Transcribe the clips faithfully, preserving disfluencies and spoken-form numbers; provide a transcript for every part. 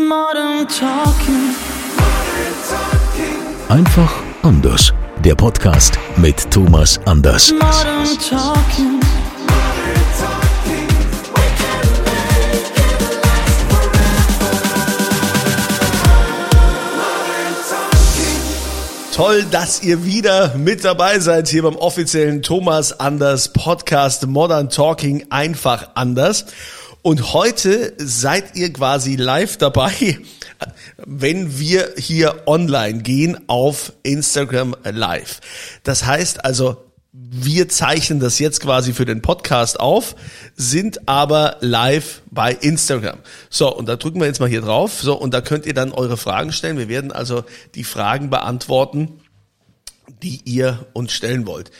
Modern Talking. Einfach anders. Der Podcast mit Thomas Anders. Modern Talking. Toll, dass ihr wieder mit dabei seid hier beim offiziellen Thomas Anders Podcast Modern Talking. Einfach anders. Und heute seid ihr quasi live dabei, wenn wir hier online gehen auf Instagram Live. Das heißt also, wir zeichnen das jetzt quasi für den Podcast auf, sind aber live bei Instagram. So, und da drücken wir jetzt mal hier drauf. So, und da könnt ihr dann eure Fragen stellen. Wir werden also die Fragen beantworten, die ihr uns stellen wollt.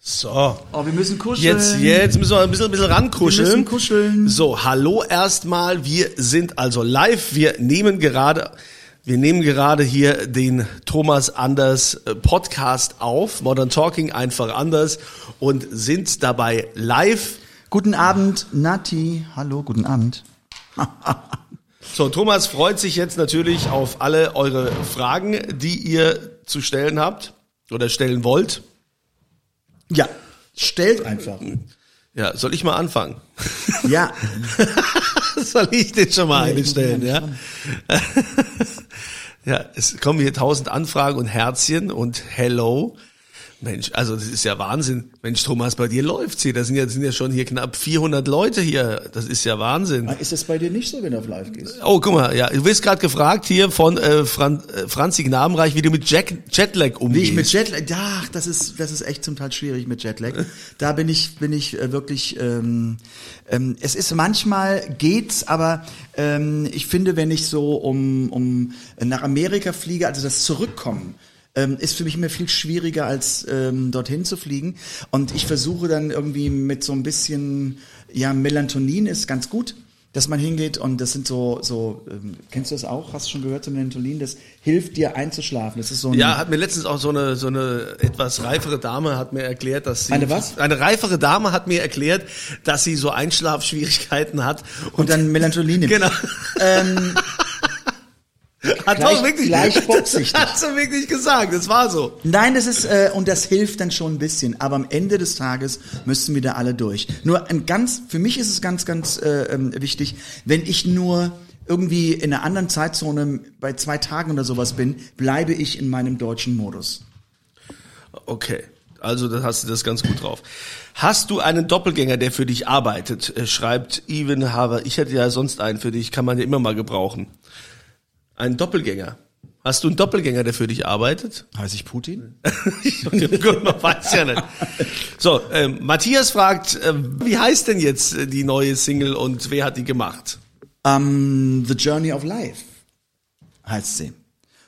So. Oh, wir müssen kuscheln. Jetzt, jetzt müssen wir ein bisschen, ein bisschen rankuscheln. Wir müssen kuscheln. So, hallo erstmal. Wir sind also live. Wir nehmen gerade, wir nehmen gerade hier den Thomas Anders Podcast auf. Modern Talking, einfach anders. Und sind dabei live. Guten Abend, Nati. Hallo, guten Abend. So, Thomas freut sich jetzt natürlich auf alle eure Fragen, die ihr zu stellen habt oder stellen wollt. Ja, stellt einfach. Ja, soll ich mal anfangen? Ja. Soll ich den schon mal nee, einstellen, ja? Ja, es kommen hier tausend Anfragen und Herzchen und Hello. Mensch, also das ist ja Wahnsinn. Mensch, Thomas, bei dir läuft's hier. Da sind ja, sind ja schon hier knapp vierhundert Leute hier. Das ist ja Wahnsinn. Ist das bei dir nicht so, wenn du auf live gehst? Oh, guck mal, ja. Du wirst gerade gefragt hier von äh, Fran, äh, Franzi Gnabenreich, wie du mit Jack, Jetlag umgehst. Wie ich mit Jetlag, ja, das ist, das ist echt zum Teil schwierig mit Jetlag. Da bin ich, bin ich wirklich, ähm, ähm, es ist manchmal geht's, aber ähm, ich finde, wenn ich so um, um nach Amerika fliege, also das Zurückkommen, ist für mich immer viel schwieriger, als ähm, dorthin zu fliegen. Und ich versuche dann irgendwie mit so ein bisschen, ja, Melatonin ist ganz gut, dass man hingeht. Und das sind so, so ähm, kennst du das auch? Hast du schon gehört, so Melatonin? Das hilft dir einzuschlafen. Das ist so ein ja, hat mir letztens auch so eine, so eine etwas reifere Dame hat mir erklärt, dass sie... Eine was? Eine reifere Dame hat mir erklärt, dass sie so Einschlafschwierigkeiten hat. Und, und dann Melatonin nimmt. Genau. Ähm, Hat gleich, wirklich, das hat sie wirklich gesagt, das war so. Nein, das ist, äh, und das hilft dann schon ein bisschen, aber am Ende des Tages müssen wir da alle durch. Nur ein ganz, für mich ist es ganz, ganz äh, wichtig, wenn ich nur irgendwie in einer anderen Zeitzone bei zwei Tagen oder sowas bin, bleibe ich in meinem deutschen Modus. Okay, also da hast du das ganz gut drauf. Hast du einen Doppelgänger, der für dich arbeitet, schreibt Even Haver. Ich hätte ja sonst einen für dich, kann man ja immer mal gebrauchen. Ein Doppelgänger. Hast du einen Doppelgänger, der für dich arbeitet? Heiß ich Putin? Gut, man weiß ja nicht. So, äh, Matthias fragt, äh, wie heißt denn jetzt äh, die neue Single und wer hat die gemacht? Um, The Journey of Life heißt sie.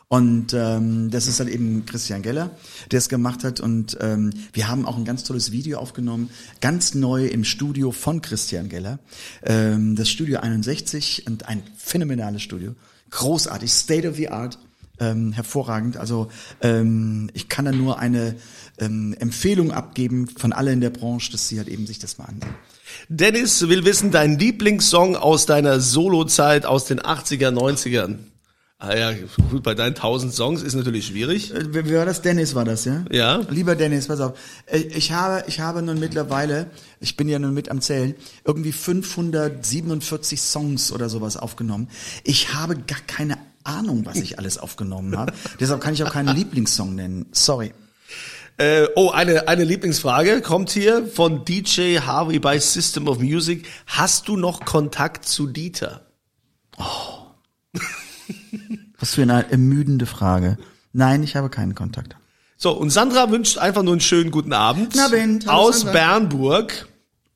Und ähm, das ist halt eben Christian Geller, der es gemacht hat. Und ähm, wir haben auch ein ganz tolles Video aufgenommen, ganz neu im Studio von Christian Geller. Ähm, das Studio einundsechzig und ein phänomenales Studio. Großartig, state of the art, ähm, hervorragend. Also ähm, ich kann da nur eine ähm, Empfehlung abgeben von alle in der Branche, dass sie halt eben sich das mal ansehen. Dennis will wissen, dein Lieblingssong aus deiner Solozeit aus den achtziger, neunzigern. Ah ja, gut, bei deinen tausend Songs ist natürlich schwierig. Äh, wie war das? Dennis war das, ja? Ja. Lieber Dennis, pass auf. Ich habe, ich habe nun mittlerweile, ich bin ja nun mit am Zählen, irgendwie fünfhundertsiebenundvierzig Songs oder sowas aufgenommen. Ich habe gar keine Ahnung, was ich alles aufgenommen habe. Deshalb kann ich auch keinen Lieblingssong nennen. Sorry. Äh, oh, eine, eine Lieblingsfrage kommt hier von D J Harvey bei System of Music. Hast du noch Kontakt zu Dieter? Oh. Was für eine ermüdende Frage. Nein, ich habe keinen Kontakt. So, und Sandra wünscht einfach nur einen schönen guten Abend. Na, Ben. Aus Sandra. Bernburg.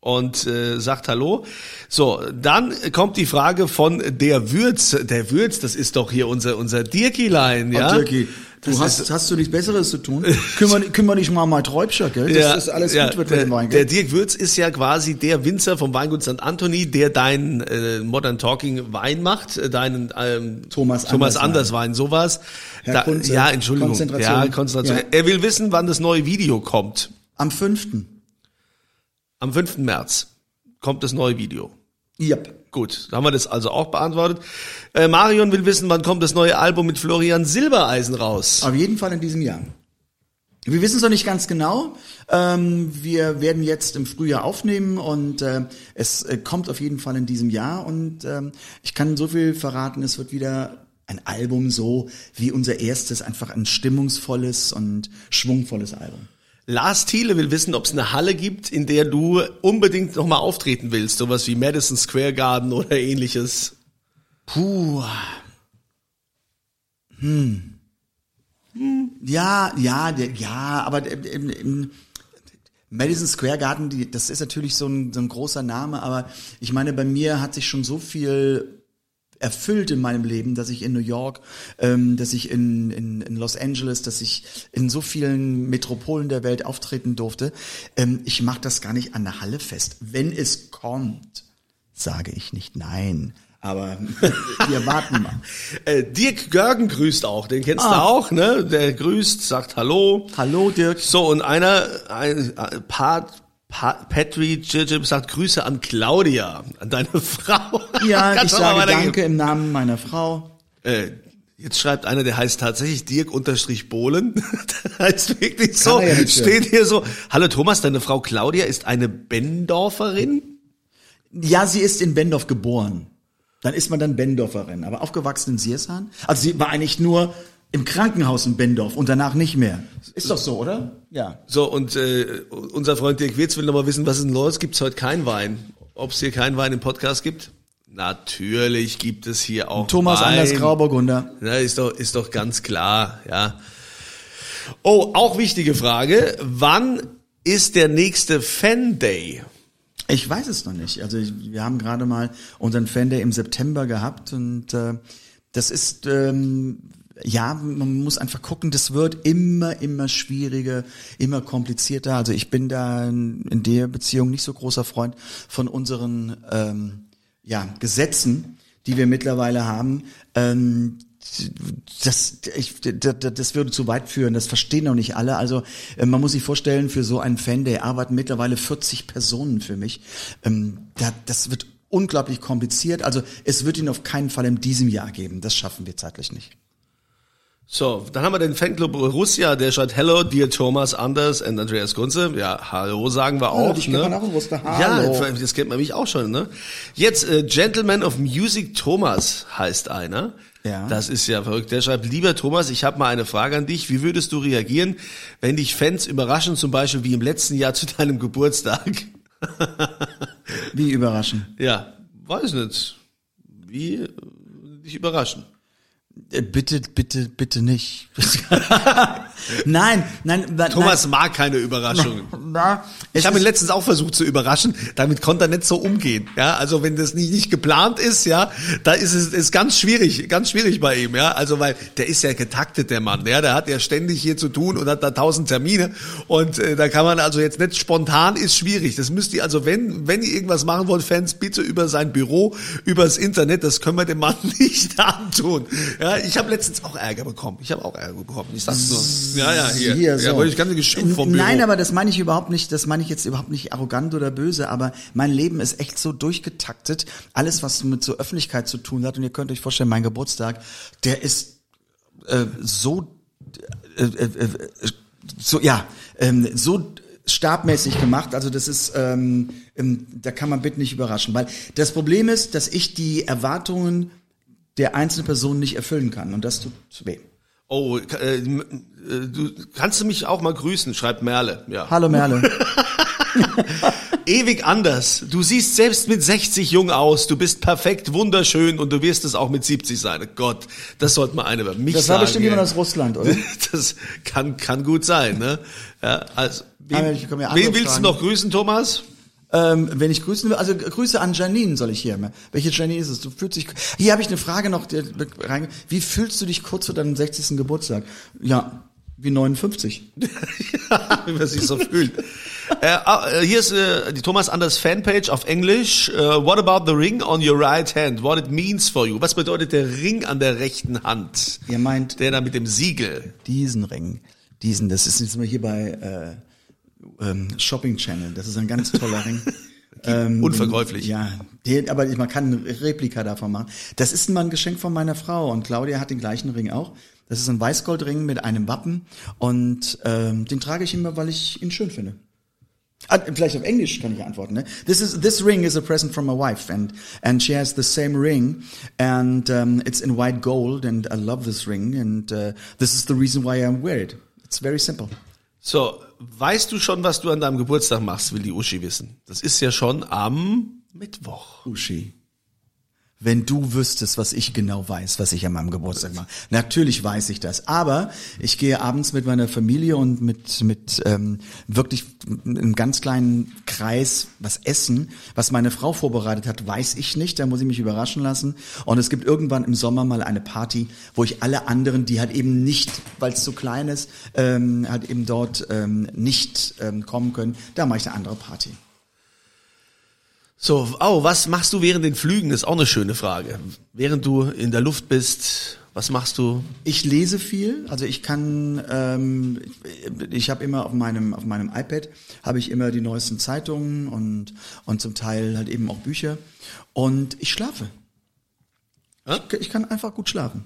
und äh, sagt Hallo. So, dann kommt die Frage von der Würtz. Der Würtz, das ist doch hier unser unser Dirkilein, ja? Oh, Dirki, du das hast, ist, hast du nichts Besseres zu tun? Kümmer, kümmer dich mal um mein Träubscher, gell? Dass ja, das alles ja, gut wird der, mit dem Wein, gell? Der Dirk Würtz ist ja quasi der Winzer vom Weingut Sankt Anthony, der deinen äh, Modern Talking Wein macht, deinen ähm, Thomas, Thomas Anders Wein, sowas. Ja, Kunze, ja, Entschuldigung. Konzentration. Ja, Konzentration. Ja. Er will wissen, wann das neue Video kommt. Am fünften Am fünften März kommt das neue Video. Ja. Yep. Gut, da haben wir das also auch beantwortet. Äh, Marion will wissen, wann kommt das neue Album mit Florian Silbereisen raus? Auf jeden Fall in diesem Jahr. Wir wissen es noch nicht ganz genau. Ähm, wir werden jetzt im Frühjahr aufnehmen und äh, es äh, kommt auf jeden Fall in diesem Jahr. Und ähm, ich kann so viel verraten, es wird wieder ein Album so wie unser erstes, einfach ein stimmungsvolles und schwungvolles Album. Lars Thiele will wissen, ob es eine Halle gibt, in der du unbedingt nochmal auftreten willst. Sowas wie Madison Square Garden oder ähnliches. Puh. Hm. hm. Ja, ja, der, ja, aber im, im, im Madison Square Garden, die, das ist natürlich so ein, so ein großer Name, aber ich meine, bei mir hat sich schon so viel erfüllt in meinem Leben, dass ich in New York, ähm, dass ich in, in, in Los Angeles, dass ich in so vielen Metropolen der Welt auftreten durfte. Ähm, ich mache das gar nicht an der Halle fest. Wenn es kommt, sage ich nicht nein. Aber wir warten mal. äh, Dirk Görgen grüßt auch, den kennst ah. du auch, ne? Der grüßt, sagt Hallo. Hallo Dirk. So, und einer, ein, ein paar... Petri Jirjib sagt Grüße an Claudia, an deine Frau. Ja, ich sage Danke im Namen meiner Frau. Äh, jetzt schreibt einer, der heißt tatsächlich Dirk unterstrich Bohlen. Das heißt wirklich Kann so, ja steht hier so. Hallo Thomas, deine Frau Claudia ist eine Bendorferin? Ja, sie ist in Bendorf geboren. Dann ist man dann Bendorferin, aber aufgewachsen in Siershan. Also sie war eigentlich nur... im Krankenhaus in Bendorf und danach nicht mehr. Ist doch so, oder? Ja. So, und äh, unser Freund Dirk Würtz will nochmal wissen, was ist denn los? Gibt es heute keinen Wein? Ob es hier keinen Wein im Podcast gibt? Natürlich gibt es hier auch Thomas Wein. Thomas Anders Grauburgunder. Ja, ist doch, ist doch ganz klar, ja. Oh, auch wichtige Frage. Wann ist der nächste Fan-Day? Ich weiß es noch nicht. Also ich, wir haben gerade mal unseren Fan-Day im September gehabt und äh, das ist... Ähm, Ja, man muss einfach gucken, das wird immer, immer schwieriger, immer komplizierter. Also ich bin da in der Beziehung nicht so großer Freund von unseren ähm, ja, Gesetzen, die wir mittlerweile haben. Ähm, das, ich, das, das würde zu weit führen, das verstehen noch nicht alle. Also man muss sich vorstellen, für so einen Fan-Day arbeiten mittlerweile vierzig Personen für mich. Ähm, da, das wird unglaublich kompliziert. Also es wird ihn auf keinen Fall in diesem Jahr geben, das schaffen wir zeitlich nicht. So, dann haben wir den Fanclub Russia, der schreibt Hello, dear Thomas Anders and Andreas Kunze. Ja, hallo sagen wir auch. Ja, ich ne? kann man auch bewusst, hallo. Ja, das kennt man mich auch schon. Ne? Jetzt äh, Gentleman of Music Thomas heißt einer. Ja. Das ist ja verrückt. Der schreibt, lieber Thomas, ich habe mal eine Frage an dich. Wie würdest du reagieren, wenn dich Fans überraschen, zum Beispiel wie im letzten Jahr zu deinem Geburtstag? Wie überraschen? Ja, weiß nicht. Wie dich überraschen? Bitte, bitte, bitte nicht. nein, nein. Thomas nein. mag keine Überraschungen. Na, na, ich habe ihn letztens auch versucht zu überraschen. Damit konnte er nicht so umgehen. Ja, also wenn das nicht, nicht geplant ist, ja, da ist es ist ganz schwierig, ganz schwierig bei ihm. Ja, also weil der ist ja getaktet, der Mann. Ja, der hat ja ständig hier zu tun und hat da tausend Termine. Und äh, da kann man also jetzt nicht spontan, ist schwierig. Das müsst ihr also, wenn wenn ihr irgendwas machen wollt, Fans, bitte über sein Büro, übers Internet. Das können wir dem Mann nicht antun. Ja, ich habe letztens auch Ärger bekommen. Ich habe auch Ärger bekommen. Ich sag so, ja, ja, hier. hier so. Ja, wollte ich ganz geschimpft vom Büro. Nein, aber das meine ich überhaupt nicht, das meine ich jetzt überhaupt nicht arrogant oder böse, aber mein Leben ist echt so durchgetaktet. Alles, was mit so Öffentlichkeit zu tun hat, und ihr könnt euch vorstellen, mein Geburtstag, der ist äh, so, äh, äh, so, ja, äh, so stabmäßig gemacht. Also das ist, ähm, ähm, da kann man bitte nicht überraschen, weil das Problem ist, dass ich die Erwartungen der einzelne Person nicht erfüllen kann. Und das tut weh. Oh, äh, du, kannst du mich auch mal grüßen, schreibt Merle. Ja. Hallo Merle. Ewig anders. Du siehst selbst mit sechzig jung aus. Du bist perfekt, wunderschön und du wirst es auch mit siebzig sein. Oh Gott, das sollte mal einer über mich das sagen. Das war bestimmt jemand aus Russland, oder? Das kann kann gut sein. Ne? Ja, also, wen, wen willst du noch grüßen, Thomas? Ähm, wenn ich grüßen will, also Grüße an Janine soll ich hier. Welche Janine ist es? Du fühlst dich. Hier habe ich eine Frage noch. Wie fühlst du dich kurz vor deinem sechzigsten Geburtstag? Ja, wie neunundfünfzig. Wie man sich so fühlt. äh, hier ist äh, die Thomas Anders Fanpage auf Englisch. Uh, what about the ring on your right hand? What it means for you? Was bedeutet der Ring an der rechten Hand? Ihr meint der da mit dem Siegel. Diesen Ring. Diesen, das ist jetzt mal hier bei äh, ähm, Shopping Channel. Das ist ein ganz toller Ring. Ähm, Unverkäuflich. Den, ja, den, aber man kann eine Replika davon machen. Das ist mal ein Geschenk von meiner Frau und Claudia hat den gleichen Ring auch. Das ist ein Weißgoldring mit einem Wappen und ähm, den trage ich immer, weil ich ihn schön finde. Ah, vielleicht auf Englisch kann ich antworten, ne? This is this ring is a present from my wife and and she has the same ring and um, it's in white gold and I love this ring and uh, this is the reason why I wear it. It's very simple. So, weißt du schon, was du an deinem Geburtstag machst, will die Uschi wissen. Das ist ja schon am Mittwoch. Uschi, wenn du wüsstest, was ich genau weiß, was ich an meinem Geburtstag mache. Natürlich weiß ich das, aber ich gehe abends mit meiner Familie und mit mit ähm, wirklich einem ganz kleinen Kreis was essen, was meine Frau vorbereitet hat, weiß ich nicht, da muss ich mich überraschen lassen. Und es gibt irgendwann im Sommer mal eine Party, wo ich alle anderen, die halt eben nicht, weil es zu klein ist, ähm, halt eben dort ähm, nicht ähm, kommen können, da mache ich eine andere Party. So, oh, was machst du während den Flügen? Das ist auch eine schöne Frage. Während du in der Luft bist, was machst du? Ich lese viel. Also ich kann, ähm, ich habe immer auf meinem auf meinem iPad habe ich immer die neuesten Zeitungen und und zum Teil halt eben auch Bücher. Und ich schlafe. Ja? Ich, ich kann einfach gut schlafen.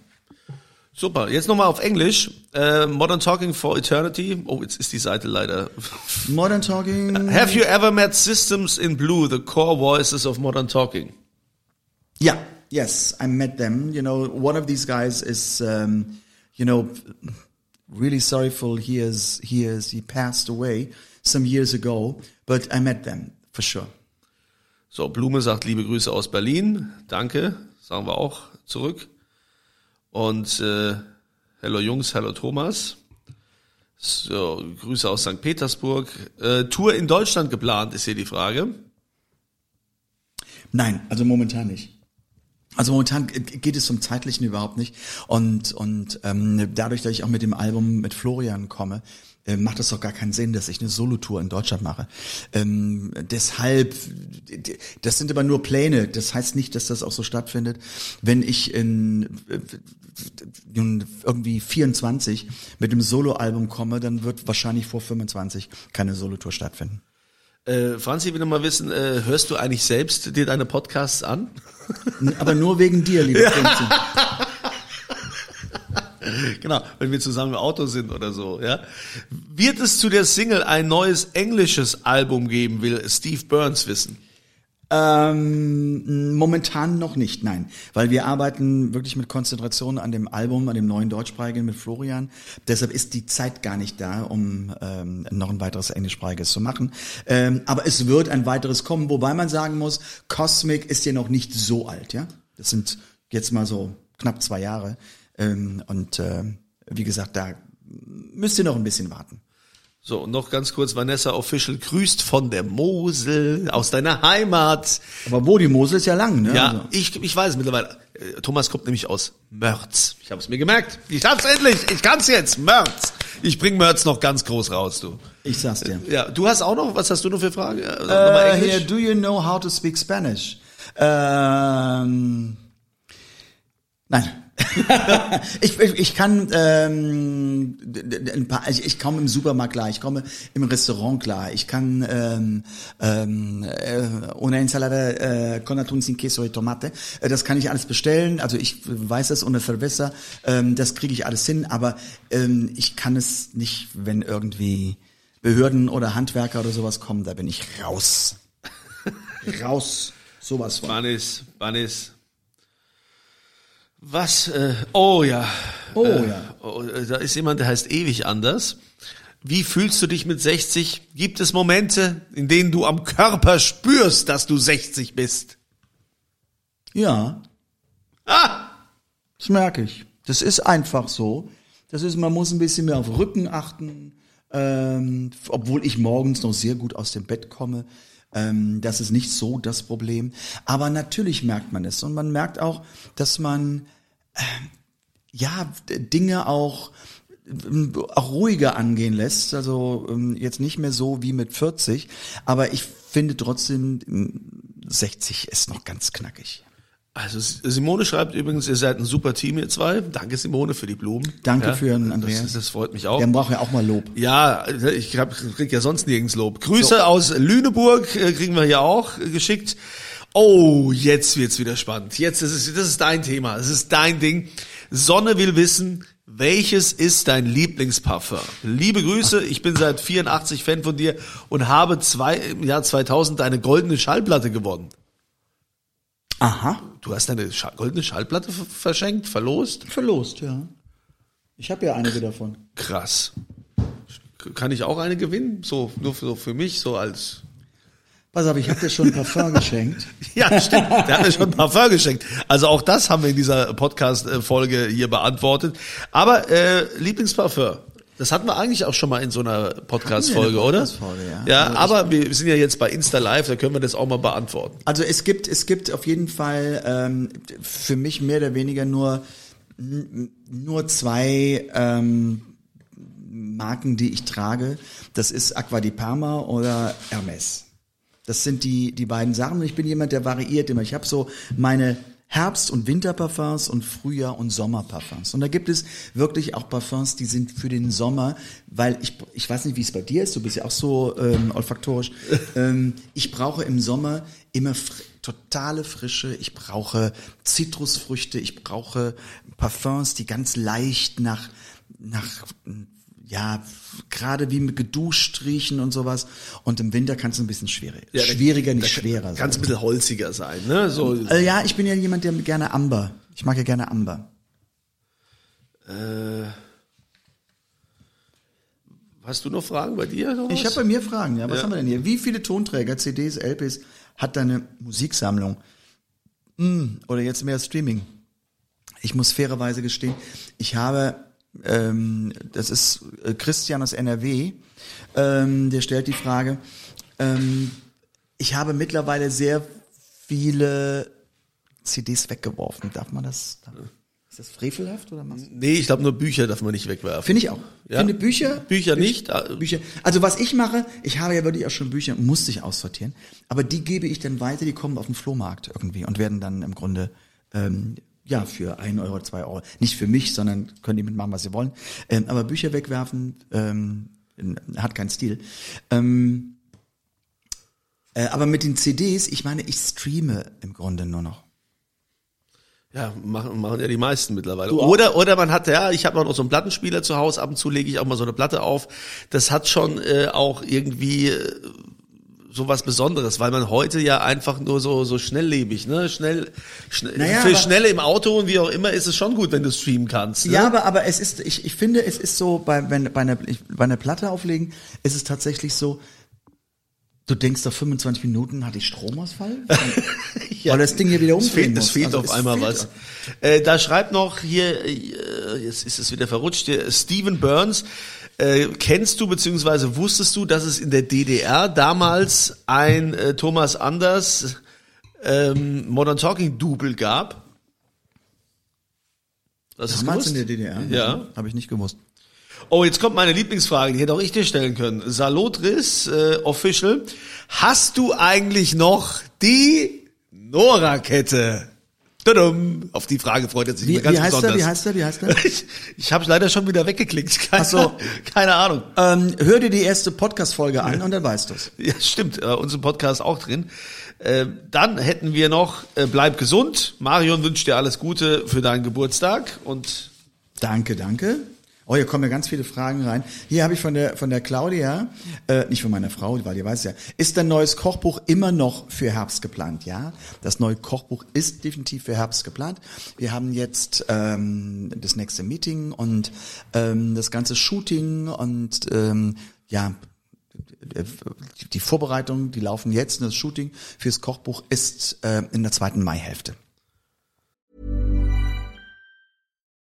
Super, jetzt nochmal auf Englisch. Uh, Modern Talking for Eternity. Oh, jetzt ist die Seite leider. Modern Talking. Have you ever met Systems in Blue, the core voices of Modern Talking? Yeah, yes, I met them. You know, one of these guys is, um, you know, really sorrowful. He is, he is, he passed away some years ago, but I met them, for sure. So, Blume sagt liebe Grüße aus Berlin. Danke, sagen wir auch zurück. Und äh, hello Jungs, hello Thomas. So, Grüße aus Sankt Petersburg. Äh, Tour in Deutschland geplant, ist hier die Frage. Nein, also momentan nicht. Also momentan geht es zum Zeitlichen überhaupt nicht. Und und ähm, dadurch, dass ich auch mit dem Album mit Florian komme, äh, macht es doch gar keinen Sinn, dass ich eine Solotour in Deutschland mache. Ähm, deshalb, das sind aber nur Pläne. Das heißt nicht, dass das auch so stattfindet. Wenn ich in, in irgendwie vierundzwanzig mit dem Soloalbum komme, dann wird wahrscheinlich vor fünfundzwanzig keine Solotour stattfinden. Äh, Franzi, ich will noch mal wissen, äh, hörst du eigentlich selbst dir deine Podcasts an? Aber nur wegen dir, liebe Franzi. Genau, wenn wir zusammen im Auto sind oder so. Ja. Wird es zu der Single ein neues englisches Album geben, will Steve Burns wissen? Ähm, momentan noch nicht, nein. Weil wir arbeiten wirklich mit Konzentration an dem Album, an dem neuen deutschsprachigen mit Florian. Deshalb ist die Zeit gar nicht da, um ähm, noch ein weiteres englischsprachiges zu machen. Ähm, aber es wird ein weiteres kommen, wobei man sagen muss, Cosmic ist ja noch nicht so alt, ja. Das sind jetzt mal so knapp zwei Jahre. Ähm, und äh, wie gesagt, da müsst ihr noch ein bisschen warten. So, und noch ganz kurz, Vanessa Official grüßt von der Mosel, aus deiner Heimat. Aber wo, die Mosel ist ja lang, ne? Ja, also. ich, ich weiß mittlerweile. Thomas kommt nämlich aus Mörz. Ich habe es mir gemerkt. Ich hab's endlich, ich kann's jetzt, Mörz. Ich bring Mörz noch ganz groß raus, du. Ich sag's dir. Ja, du hast auch noch, was hast du noch für Fragen? Uh, here, do you know how to speak Spanish? Ähm... Nein. ich, ich, ich kann ähm, ein paar, ich, ich komme im Supermarkt klar, ich komme im Restaurant klar, ich kann ähm, ähm, una ensalada äh, con atún sin queso y tomate, das kann ich alles bestellen, also ich weiß das, ohne Cerveza, ähm, das kriege ich alles hin, aber ähm, ich kann es nicht, wenn irgendwie Behörden oder Handwerker oder sowas kommen, da bin ich raus. raus, sowas von. Banis, Banis. Was? Äh, oh ja. Oh äh, ja. Oh, da ist jemand, der heißt ewig anders. Wie fühlst du dich mit sechzig? Gibt es Momente, in denen du am Körper spürst, dass du sechzig bist? Ja. Ah! Das merke ich. Das ist einfach so. Das ist, man muss ein bisschen mehr auf Rücken achten, ähm, obwohl ich morgens noch sehr gut aus dem Bett komme. Ähm, das ist nicht so das Problem. Aber natürlich merkt man es. Und man merkt auch, dass man äh, ja Dinge auch, äh, auch ruhiger angehen lässt. Also ähm, jetzt nicht mehr so wie mit vierzig. Aber ich finde trotzdem, äh, sechzig ist noch ganz knackig. Also Simone schreibt übrigens, ihr seid ein super Team, ihr zwei. Danke Simone für die Blumen. Danke ja, für den Andreas. Das, das freut mich auch. Der braucht ja auch mal Lob. Ja, ich krieg ja sonst nirgends Lob. Grüße so. Aus Lüneburg kriegen wir hier auch geschickt. Oh, jetzt wird's wieder spannend. Jetzt ist es, das ist dein Thema, das ist dein Ding. Sonne will wissen, welches ist dein Lieblingsparfum? Liebe Grüße, ich bin seit vierundachtzig Fan von dir und habe zwei, im Jahr zweitausend eine goldene Schallplatte gewonnen. Aha. Du hast eine Schall- goldene Schallplatte ver- verschenkt, verlost? Verlost, ja. Ich habe ja einige davon. Krass. Kann ich auch eine gewinnen? So, nur für, so für mich, so als... Pass auf, ich habe dir schon ein Parfum geschenkt. Ja, stimmt, der hat mir schon ein Parfum geschenkt. Also auch das haben wir in dieser Podcast-Folge hier beantwortet. Aber äh, Lieblingsparfum. Das hatten wir eigentlich auch schon mal in so einer Podcast-Folge, eine Podcast-Folge, oder? Ja, ja also aber wir sind ja jetzt bei Insta Live, da können wir das auch mal beantworten. Also es gibt, es gibt auf jeden Fall ähm, für mich mehr oder weniger nur nur zwei ähm, Marken, die ich trage. Das ist Aqua di Parma oder Hermes. Das sind die die beiden Sachen. Ich bin jemand, der variiert immer. Ich habe so meine Herbst- und Winterparfums und Frühjahr- und Sommerparfums. Und da gibt es wirklich auch Parfums, die sind für den Sommer, weil ich ich weiß nicht, wie es bei dir ist, du bist ja auch so ähm, olfaktorisch. Ähm, ich brauche im Sommer immer fr- totale Frische, ich brauche Zitrusfrüchte, ich brauche Parfums, die ganz leicht nach nach ja, gerade wie mit geduscht riechen und sowas. Und im Winter kann es ein bisschen schwierig, ja, schwieriger, nicht schwerer sein. Kann es ein bisschen holziger sein, ne? So. Ja, ich bin ja jemand, der gerne Amber. Ich mag ja gerne Amber. Äh, hast du noch Fragen bei dir? Noch ich habe bei mir Fragen, ja. Was ja. haben wir denn hier? Wie viele Tonträger, C Ds, L Ps hat deine Musiksammlung? Hm, oder jetzt mehr Streaming? Ich muss fairerweise gestehen, ich habe... Ähm, das ist Christian aus N R W, ähm, der stellt die Frage, ähm, ich habe mittlerweile sehr viele C Ds weggeworfen. Darf man das, darf, ist das frevelhaft? Oder was? Nee, ich glaube nur Bücher darf man nicht wegwerfen. Finde ich auch. Ja? Finde Bücher? Bücher Büch, nicht. Bücher. Also was ich mache, ich habe ja wirklich auch schon Bücher, musste ich aussortieren, aber die gebe ich dann weiter, die kommen auf den Flohmarkt irgendwie und werden dann im Grunde... Ähm, ja, für ein Euro, zwei Euro. Nicht für mich, sondern können die mitmachen, was sie wollen. Ähm, aber Bücher wegwerfen ähm, hat keinen Stil. Ähm, äh, aber mit den C Ds, ich meine, ich streame im Grunde nur noch. Ja, machen, machen ja die meisten mittlerweile. Oder oder man hat, ja, ich habe noch so einen Plattenspieler zu Hause, ab und zu lege ich auch mal so eine Platte auf. Das hat schon äh, auch irgendwie... Äh, so was Besonderes, weil man heute ja einfach nur so so schnelllebig, ne, schnell, schnell naja, für schnelle im Auto und wie auch immer ist es schon gut, wenn du streamen kannst. Ne? Ja, aber aber es ist, ich ich finde, es ist so bei wenn bei einer ich, bei einer Platte auflegen, ist es tatsächlich so. Du denkst, nach fünfundzwanzig Minuten hatte ich Stromausfall, ja, weil das Ding hier wieder umdrehen muss. Es fehlt also auf es einmal fehlt was. Äh, da schreibt noch hier, äh, jetzt ist es wieder verrutscht, hier, Steven Burns, äh, kennst du beziehungsweise wusstest du, dass es in der D D R damals ein äh, Thomas Anders ähm, Modern Talking Double gab? Das damals in der D D R? Ja. Habe ich nicht gewusst. Oh, jetzt kommt meine Lieblingsfrage, die hätte auch ich dir stellen können. Salotris, äh, Official, hast du eigentlich noch die Nora-Kette? Tudum. Auf die Frage freut er sich immer ganz besonders. Wie heißt er, wie heißt er, wie heißt er? Ich, ich habe leider schon wieder weggeklickt. Keine, Ach so. keine Ahnung. Ähm, hör dir die erste Podcast-Folge an ja. und dann weißt du's. Ja, stimmt. Äh, unser Podcast auch drin. Äh, dann hätten wir noch, äh, bleib gesund. Marion wünscht dir alles Gute für deinen Geburtstag und... Danke, danke. Oh, hier kommen ja ganz viele Fragen rein. Hier habe ich von der von der Claudia, äh, nicht von meiner Frau, weil die weiß ja, ist dein neues Kochbuch immer noch für Herbst geplant? Ja, das neue Kochbuch ist definitiv für Herbst geplant. Wir haben jetzt ähm, das nächste Meeting und ähm, das ganze Shooting und ähm, ja, die Vorbereitungen, die laufen jetzt. Und das Shooting fürs Kochbuch ist äh, in der zweiten Maihälfte.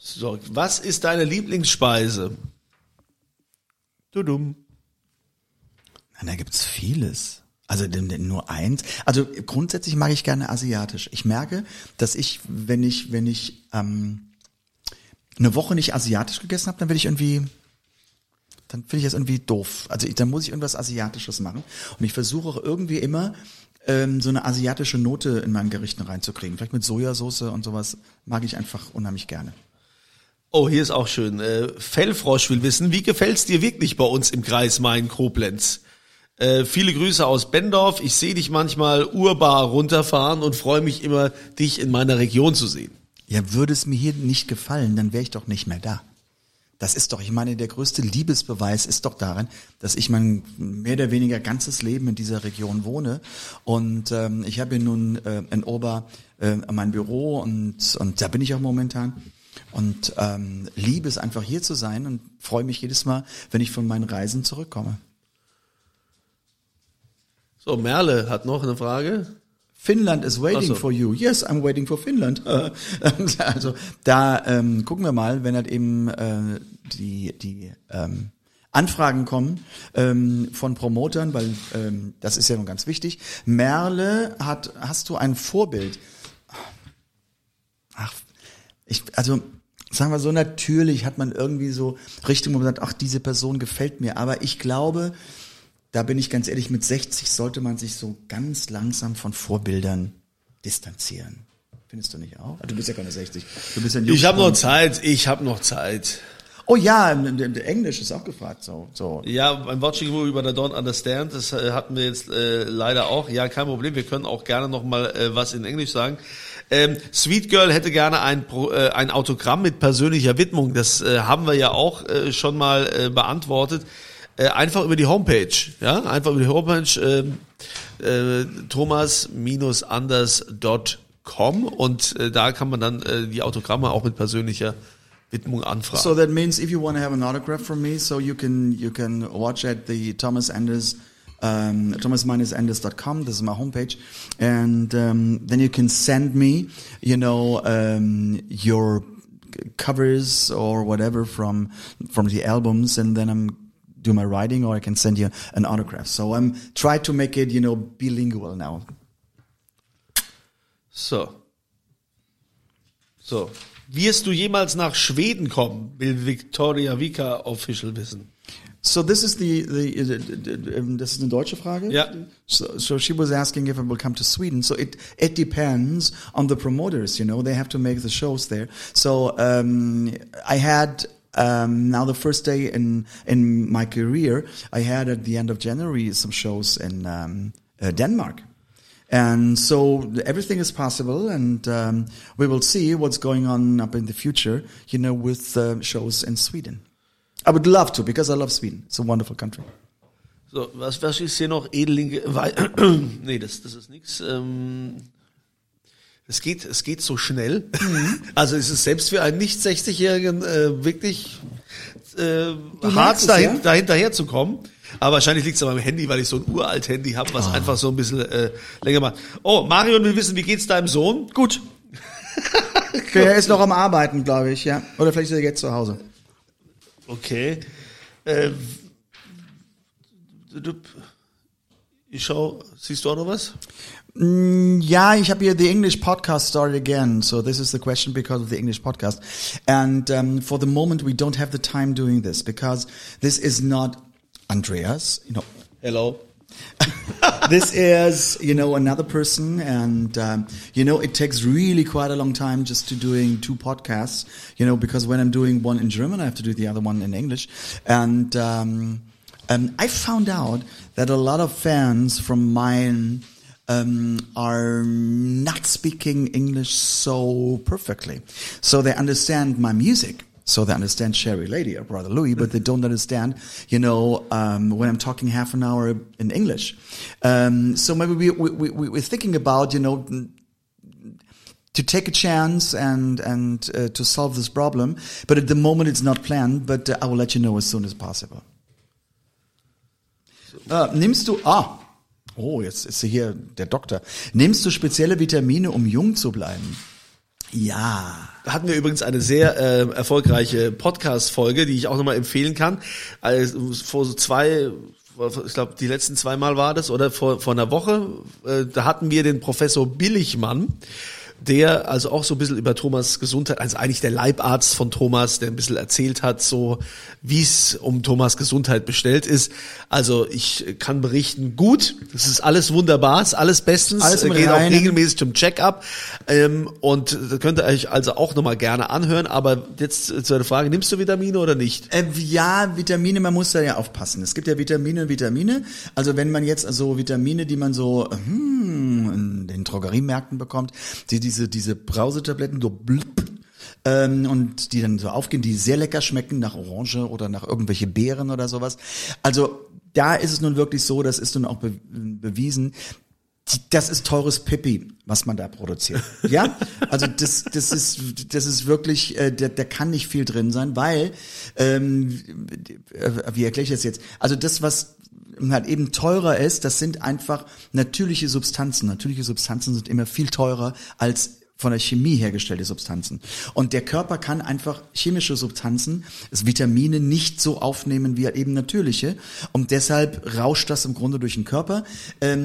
So, was ist deine Lieblingsspeise? Tudum. Da gibt es vieles. Also nur eins. Also grundsätzlich mag ich gerne asiatisch. Ich merke, dass ich, wenn ich, wenn ich ähm, eine Woche nicht asiatisch gegessen habe, dann will ich irgendwie, dann finde ich das irgendwie doof. Also ich, dann muss ich irgendwas Asiatisches machen. Und ich versuche auch irgendwie immer, so eine asiatische Note in meinen Gerichten reinzukriegen. Vielleicht mit Sojasauce und sowas, mag ich einfach unheimlich gerne. Oh, hier ist auch schön. Äh, Fellfrosch will wissen, wie gefällt's dir wirklich bei uns im Kreis Main-Koblenz? Äh, viele Grüße aus Bendorf. Ich sehe dich manchmal Urbar runterfahren und freue mich immer, dich in meiner Region zu sehen. Ja, würde es mir hier nicht gefallen, dann wäre ich doch nicht mehr da. Das ist doch, ich meine, der größte Liebesbeweis ist doch darin, dass ich mein mehr oder weniger ganzes Leben in dieser Region wohne. Und ähm, ich habe hier nun äh, in Urbar äh, mein Büro und, und da bin ich auch momentan. Und ähm, liebe es einfach hier zu sein und freue mich jedes Mal, wenn ich von meinen Reisen zurückkomme. So, Merle hat noch eine Frage. Finnland is waiting so. for you. Yes, I'm waiting for Finnland. Also da ähm, gucken wir mal, wenn halt eben äh, die, die ähm, Anfragen kommen ähm, von Promotern, weil ähm, das ist ja nun ganz wichtig. Merle, hat, hast du ein Vorbild? Ach, ich, also sagen wir so, natürlich hat man irgendwie so Richtung, wo man sagt, ach, diese Person gefällt mir. Aber ich glaube... Da bin ich ganz ehrlich, mit sechzig sollte man sich so ganz langsam von Vorbildern distanzieren. Findest du nicht auch? Du bist ja keine sechzig. Du bist ja ich habe noch Zeit, ich habe noch Zeit. Oh ja, Englisch ist auch gefragt. so. so. Ja, beim Watching Movie über der Don't Understand, das hatten wir jetzt äh, leider auch. Ja, kein Problem, wir können auch gerne nochmal äh, was in Englisch sagen. Ähm, Sweet Girl hätte gerne ein, äh, ein Autogramm mit persönlicher Widmung. Das äh, haben wir ja auch äh, schon mal äh, beantwortet. Einfach über die Homepage, ja, einfach über die Homepage äh, äh, thomas dash anders dot com und äh, da kann man dann äh, die Autogramme auch mit persönlicher Widmung anfragen. So that means if you want to have an autograph from me, so you can you can watch at the Thomas Anders um, thomas dash anders dot com. This is my homepage, and um, then you can send me, you know, um, your covers or whatever from from the albums, and then I'm do my writing, or I can send you an autograph. So I'm um, try to make it, you know, bilingual now. So. So. Wirst du jemals nach Schweden kommen, will Victoria Vika official wissen? So this is the, the, the, the, the um, this is eine deutsche Frage. Yeah. So, so she was asking if I will come to Sweden. So it, it depends on the promoters, you know, they have to make the shows there. So um, I had Um, now the first day in in my career, I had at the end of January some shows in um, uh, Denmark, and so everything is possible, and um, we will see what's going on up in the future, you know, with uh, shows in Sweden. I would love to, because I love Sweden. It's a wonderful country. So, was, was ist hier noch? Edelinge, nee, das, das ist nichts. Ähm Es geht, es geht so schnell. Mhm. Also es ist selbst für einen nicht sechzigjährigen äh, wirklich äh, hart dahin, ja? dahinterher zu kommen. Aber wahrscheinlich liegt es an meinem Handy, weil ich so ein uralt Handy habe, was oh. einfach so ein bisschen äh, länger macht. Oh, Marion will wissen, wie geht's deinem Sohn? Gut. Okay, er ist noch am Arbeiten, glaube ich, ja. Oder vielleicht ist er jetzt zu Hause. Okay. Äh, Ich schau, siehst du auch noch was? Ja, ich habe hier the English podcast started again, so this is the question because of the English podcast. And um, for the moment we don't have the time doing this because this is not Andreas, you know. Hello. This is, you know, another person, and um, you know, it takes really quite a long time just to doing two podcasts, you know, because when I'm doing one in German, I have to do the other one in English, and um, um, I found out that a lot of fans from mine um, are not speaking English so perfectly, so they understand my music. So they understand Sherry Lady or Brother Louie, but they don't understand, you know, um, when I'm talking half an hour in English. Um, so maybe we, we, we, we're thinking about, you know, to take a chance and and uh, to solve this problem. But at the moment it's not planned, but uh, I will let you know as soon as possible. Uh, nimmst du... Ah, oh, jetzt ist hier der Doktor. Nimmst du spezielle Vitamine, um jung zu bleiben? Ja. Da hatten wir übrigens eine sehr äh, erfolgreiche Podcast-Folge, die ich auch nochmal empfehlen kann. Also vor so zwei, ich glaube, die letzten zwei Mal war das, oder vor, vor einer Woche, äh, da hatten wir den Professor Billigmann, der also auch so ein bisschen über Thomas Gesundheit, also eigentlich der Leibarzt von Thomas, der ein bisschen erzählt hat, so wie es um Thomas Gesundheit bestellt ist. Also ich kann berichten, gut, das ist alles wunderbar, ist alles bestens, alles geht rein. Auch regelmäßig zum Check-up ähm, und das könnt ihr euch also auch nochmal gerne anhören, aber jetzt zu der Frage, nimmst du Vitamine oder nicht? Äh, ja, Vitamine, man muss da ja aufpassen. Es gibt ja Vitamine und Vitamine, also wenn man jetzt so Vitamine, die man so hm, in den Drogeriemärkten bekommt, die, die Diese, diese Brausetabletten, so blub, ähm, und die dann so aufgehen, die sehr lecker schmecken nach Orange oder nach irgendwelche Beeren oder sowas. Also da ist es nun wirklich so, das ist nun auch be- bewiesen, das ist teures Pipi, was man da produziert. Ja, also das, das ist, das ist wirklich, äh, da, da kann nicht viel drin sein, weil, ähm, wie erkläre ich das jetzt? Also das, was halt eben teurer ist, das sind einfach natürliche Substanzen. Natürliche Substanzen sind immer viel teurer als von der Chemie hergestellte Substanzen. Und der Körper kann einfach chemische Substanzen, das Vitamine, nicht so aufnehmen wie eben natürliche. Und deshalb rauscht das im Grunde durch den Körper.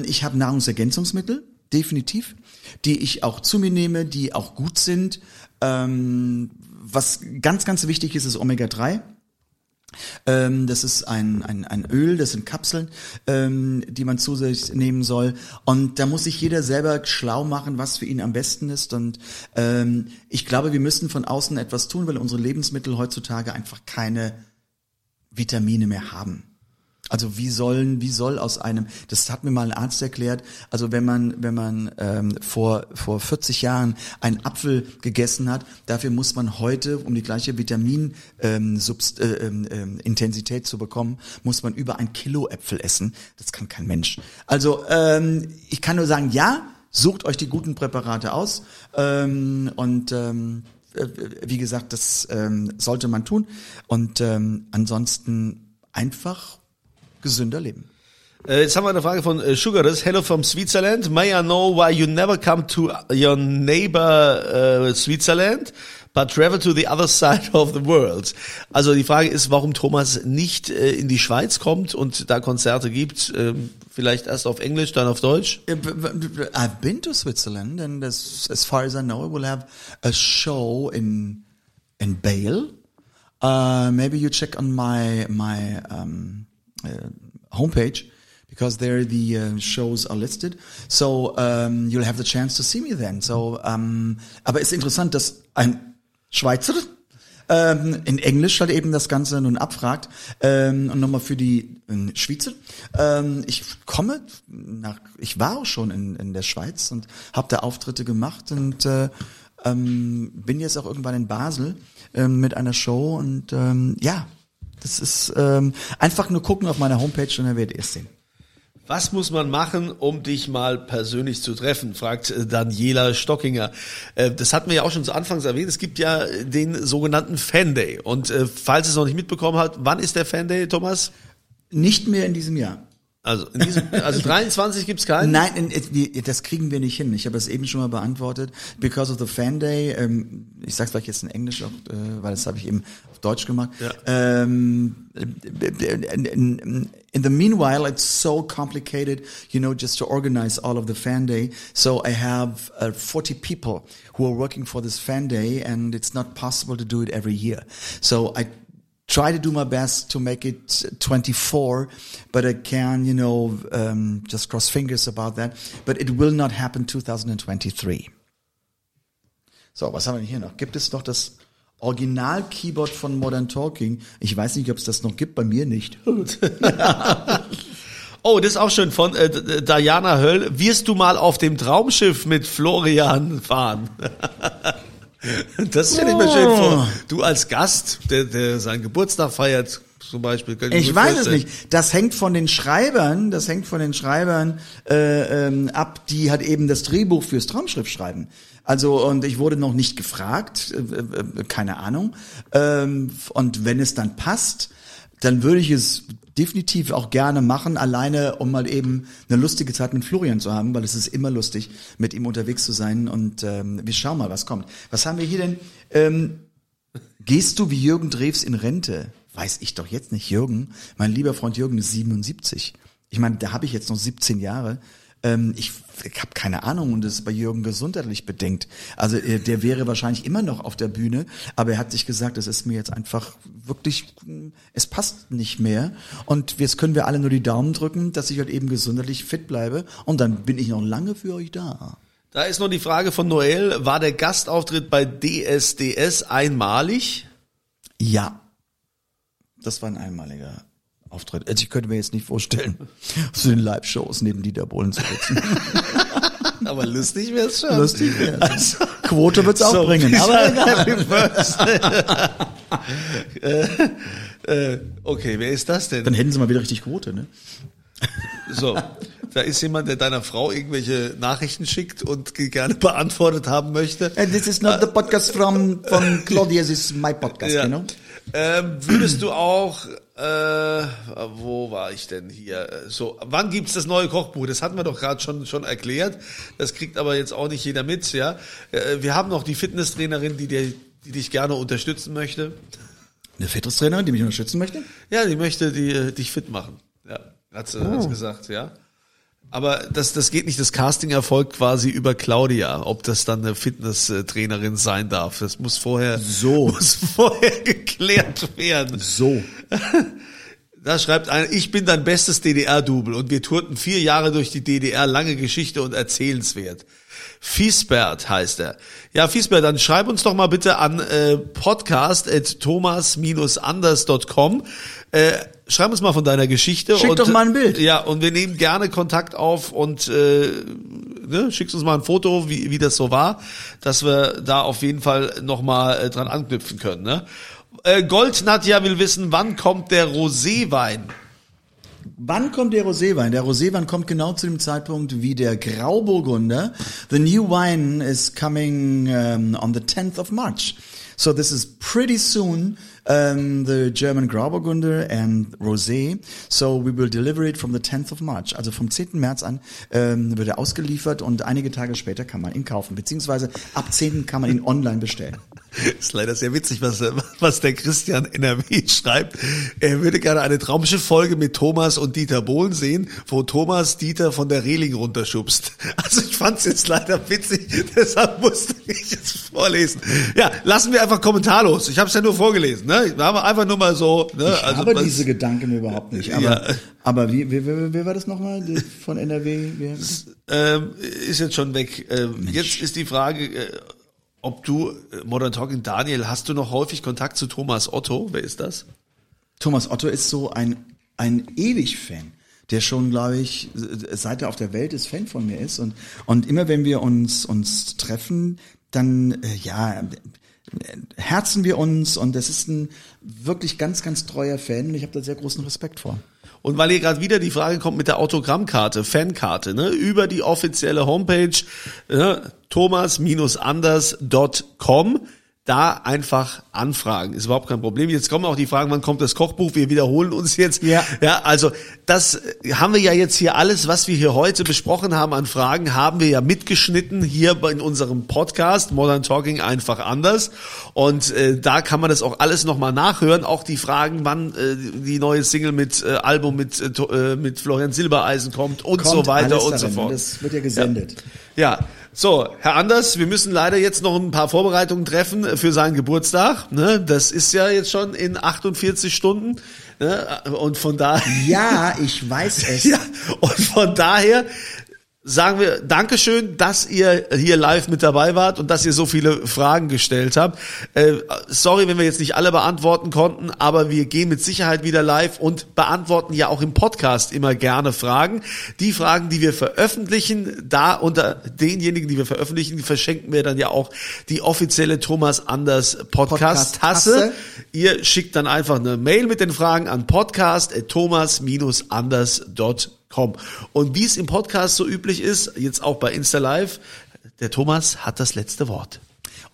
Ich habe Nahrungsergänzungsmittel, definitiv, die ich auch zu mir nehme, die auch gut sind. Was ganz, ganz wichtig ist, ist Omega drei. Das ist ein, ein, ein Öl, das sind Kapseln, ähm, die man zu sich nehmen soll. Und da muss sich jeder selber schlau machen, was für ihn am besten ist. Und ähm, ich glaube, wir müssen von außen etwas tun, weil unsere Lebensmittel heutzutage einfach keine Vitamine mehr haben. Also wie sollen, wie soll aus einem, das hat mir mal ein Arzt erklärt, also wenn man, wenn man ähm, vor vor vierzig Jahren einen Apfel gegessen hat, dafür muss man heute, um die gleiche Vitamin ähm, Subst- äh, ähm, Intensität zu bekommen, muss man über ein Kilo Äpfel essen. Das kann kein Mensch. Also ähm, ich kann nur sagen, ja, sucht euch die guten Präparate aus ähm, und ähm, äh, wie gesagt, das ähm, sollte man tun und ähm, ansonsten einfach gesünder leben. Jetzt haben wir eine Frage von Sugarus. Hello from Switzerland. May I know why you never come to your neighbor uh, Switzerland, but travel to the other side of the world? Also die Frage ist, warum Thomas nicht äh, in die Schweiz kommt und da Konzerte gibt, äh, vielleicht erst auf Englisch, dann auf Deutsch. I've been to Switzerland and as, as far as I know, I will have a show in in Bale. Uh, maybe you check on my my um Uh, homepage, because there the uh, shows are listed, so um, you'll have the chance to see me then. So, um, aber es ist interessant, dass ein Schweizer ähm, in Englisch halt eben das Ganze nun abfragt. Ähm, und nochmal für die ähm, Schweizer: ähm, Ich komme nach, ich war auch schon in, in der Schweiz und habe da Auftritte gemacht und äh, ähm, bin jetzt auch irgendwann in Basel ähm, mit einer Show und ähm, ja. Das ist ähm, einfach nur gucken auf meiner Homepage und dann werdet ihr es sehen. Was muss man machen, um dich mal persönlich zu treffen, fragt Daniela Stockinger. Das hatten wir ja auch schon zu Anfangs erwähnt, es gibt ja den sogenannten Fan-Day. Und falls ihr es noch nicht mitbekommen habt, wann ist der Fan-Day, Thomas? Nicht mehr in diesem Jahr. Also, in diesem, also dreiundzwanzig gibt's keinen? Nein, das kriegen wir nicht hin. Ich habe es eben schon mal beantwortet. Because of the Fan Day, ähm, ich sag's vielleicht jetzt in Englisch, auch, äh, weil das habe ich eben auf Deutsch gemacht. Ja. Ähm, in, in the meanwhile, it's so complicated, you know, just to organize all of the Fan Day. So I have uh, forty people who are working for this Fan Day, and it's not possible to do it every year. So I try to do my best to make it twenty-four, but I can, you know, um, just cross fingers about that. But it will not happen twenty twenty-three. So, was haben wir hier noch? Gibt es noch das Original-Keyboard von Modern Talking? Ich weiß nicht, ob es das noch gibt, bei mir nicht. Oh, das ist auch schön von äh, Diana Höll. Wirst du mal auf dem Traumschiff mit Florian fahren? Das ist ja nicht mehr schön vor. Du als Gast, der, der seinen Geburtstag feiert, zum Beispiel. Kann ich ich weiß vorstellen. Es nicht. Das hängt von den Schreibern, das hängt von den Schreibern äh, ähm, ab, die halt eben das Drehbuch fürs Traumschiff schreiben. Also, und ich wurde noch nicht gefragt, äh, äh, keine Ahnung. Ähm, und wenn es dann passt, dann würde ich es definitiv auch gerne machen, alleine, um mal eben eine lustige Zeit mit Florian zu haben, weil es ist immer lustig, mit ihm unterwegs zu sein, und ähm, wir schauen mal, was kommt. Was haben wir hier denn? Ähm, gehst du wie Jürgen Drews in Rente? Weiß ich doch jetzt nicht, Jürgen. Mein lieber Freund Jürgen ist siebenundsiebzig. Ich meine, da habe ich jetzt noch siebzehn Jahre. Ähm, ich ich habe keine Ahnung, und das ist bei Jürgen gesundheitlich bedingt. Also äh, der wäre wahrscheinlich immer noch auf der Bühne, aber er hat sich gesagt, das ist mir jetzt einfach wirklich, es passt nicht mehr, und jetzt können wir alle nur die Daumen drücken, dass ich halt eben gesundheitlich fit bleibe, und dann bin ich noch lange für euch da. Da ist noch die Frage von Noel, war der Gastauftritt bei D S D S einmalig? Ja, das war ein einmaliger Auftritt. Also ich könnte mir jetzt nicht vorstellen, zu den Live-Shows neben Dieter Bohlen zu sitzen. Aber lustig wäre es schon. Lustig wäre es. Also, Quote wird es auch so bringen. Aber egal. äh, äh, okay, wer ist das denn? Dann hätten sie mal wieder richtig Quote, ne? So, da ist jemand, der deiner Frau irgendwelche Nachrichten schickt und gerne beantwortet haben möchte. And this is not the podcast from, from Claudia, this is my podcast, ja. You know? Ähm, würdest du auch, äh, wo war ich denn hier? So, wann gibt's das neue Kochbuch? Das hatten wir doch gerade schon schon erklärt. Das kriegt aber jetzt auch nicht jeder mit, ja. Äh, wir haben noch die Fitnesstrainerin, die dir, die dich gerne unterstützen möchte. Eine Fitnesstrainerin, die mich unterstützen möchte? Ja, die möchte die dich fit machen. Ja, hat sie oh. gesagt, ja. Aber das das geht nicht. Das Casting erfolgt quasi über Claudia, ob das dann eine Fitnesstrainerin sein darf. Das muss vorher so muss vorher geklärt werden. So. Da schreibt einer, ich bin dein bestes D D R-Double und wir tourten vier Jahre durch die D D R, lange Geschichte und erzählenswert. Fiesbert heißt er. Ja, Fiesbert, dann schreib uns doch mal bitte an äh, podcast at thomas dash anders dot com. Äh, schreib uns mal von deiner Geschichte. Schick und, doch mal ein Bild. Ja, und wir nehmen gerne Kontakt auf und äh, ne, schickst uns mal ein Foto, wie, wie das so war, dass wir da auf jeden Fall nochmal äh, dran anknüpfen können, ne? Gold Nadja will wissen, wann kommt der Roséwein? Wann kommt der Roséwein? Der Roséwein kommt genau zu dem Zeitpunkt wie der Grauburgunder. The new wine is coming um, on the tenth of March. So this is pretty soon, um, the German Grauburgunder and Rosé. So we will deliver it from the tenth of March. Also vom zehnten März an ähm, wird er ausgeliefert, und einige Tage später kann man ihn kaufen. Beziehungsweise ab zehnten kann man ihn online bestellen. Ist leider sehr witzig, was, was der Christian N R W schreibt. Er würde gerne eine Traumschiff-Folge mit Thomas und Dieter Bohlen sehen, wo Thomas Dieter von der Reling runterschubst. Also ich fand's jetzt leider witzig, deshalb musste ich es vorlesen. Ja, lassen wir einfach kommentarlos. Ich habe es ja nur vorgelesen, ne? Da haben wir einfach nur mal so. Ne? Ich also, habe diese Gedanken überhaupt nicht. Aber, ja. aber wie, wie, wie, wie war das nochmal von N R W? Das, ähm, ist jetzt schon weg. Ähm, jetzt ist die Frage, äh, ob du, Modern Talking Daniel, hast du noch häufig Kontakt zu Thomas Otto? Wer ist das? Thomas Otto ist so ein ein ewig Fan, der schon, glaube ich, seit er auf der Welt ist, Fan von mir ist. Und und immer wenn wir uns uns treffen, dann äh, ja... herzen wir uns, und das ist ein wirklich ganz, ganz treuer Fan, und ich habe da sehr großen Respekt vor. Und weil hier gerade wieder die Frage kommt mit der Autogrammkarte, Fankarte, ne, über die offizielle Homepage, ne, thomas dash anders dot com, Da einfach anfragen, ist überhaupt kein Problem. Jetzt kommen auch die Fragen, wann kommt das Kochbuch? Wir wiederholen uns jetzt. Ja. Ja, also das haben wir ja jetzt hier alles, was wir hier heute besprochen haben an Fragen, haben wir ja mitgeschnitten hier in unserem Podcast Modern Talking einfach anders. Und äh, da kann man das auch alles nochmal nachhören. Auch die Fragen, wann äh, die neue Single mit äh, Album mit äh, mit Florian Silbereisen kommt und kommt so weiter und so fort. Das wird ja gesendet. Ja. ja. So, Herr Anders, wir müssen leider jetzt noch ein paar Vorbereitungen treffen für seinen Geburtstag. Ne? Das ist ja jetzt schon in achtundvierzig Stunden. Ne? Und von daher. Ja, ich weiß es. Ja, und von daher sagen wir Dankeschön, dass ihr hier live mit dabei wart und dass ihr so viele Fragen gestellt habt. Äh, sorry, wenn wir jetzt nicht alle beantworten konnten, aber wir gehen mit Sicherheit wieder live und beantworten ja auch im Podcast immer gerne Fragen. Die Fragen, die wir veröffentlichen, da unter denjenigen, die wir veröffentlichen, verschenken wir dann ja auch die offizielle Thomas Anders Podcast-Tasse. Ihr schickt dann einfach eine Mail mit den Fragen an podcast at thomas dash anders dot com. Und wie es im Podcast so üblich ist, jetzt auch bei Insta Live, der Thomas hat das letzte Wort.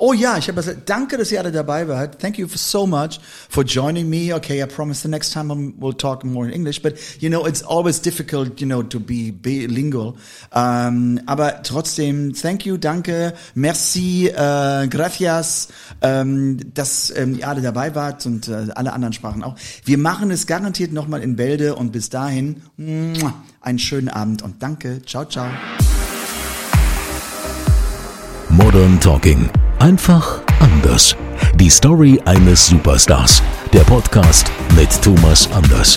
Oh ja, ich habe danke, dass ihr alle dabei wart. Thank you for so much for joining me. Okay, I promise the next time we'll talk more in English, but you know it's always difficult, you know, to be bilingual. Um, aber trotzdem, thank you, danke, merci, uh, gracias, um, dass um, ihr alle dabei wart und uh, alle anderen Sprachen auch. Wir machen es garantiert nochmal in Bälde und bis dahin muah, einen schönen Abend und danke, ciao, ciao. Modern Talking. Einfach anders. Die Story eines Superstars. Der Podcast mit Thomas Anders.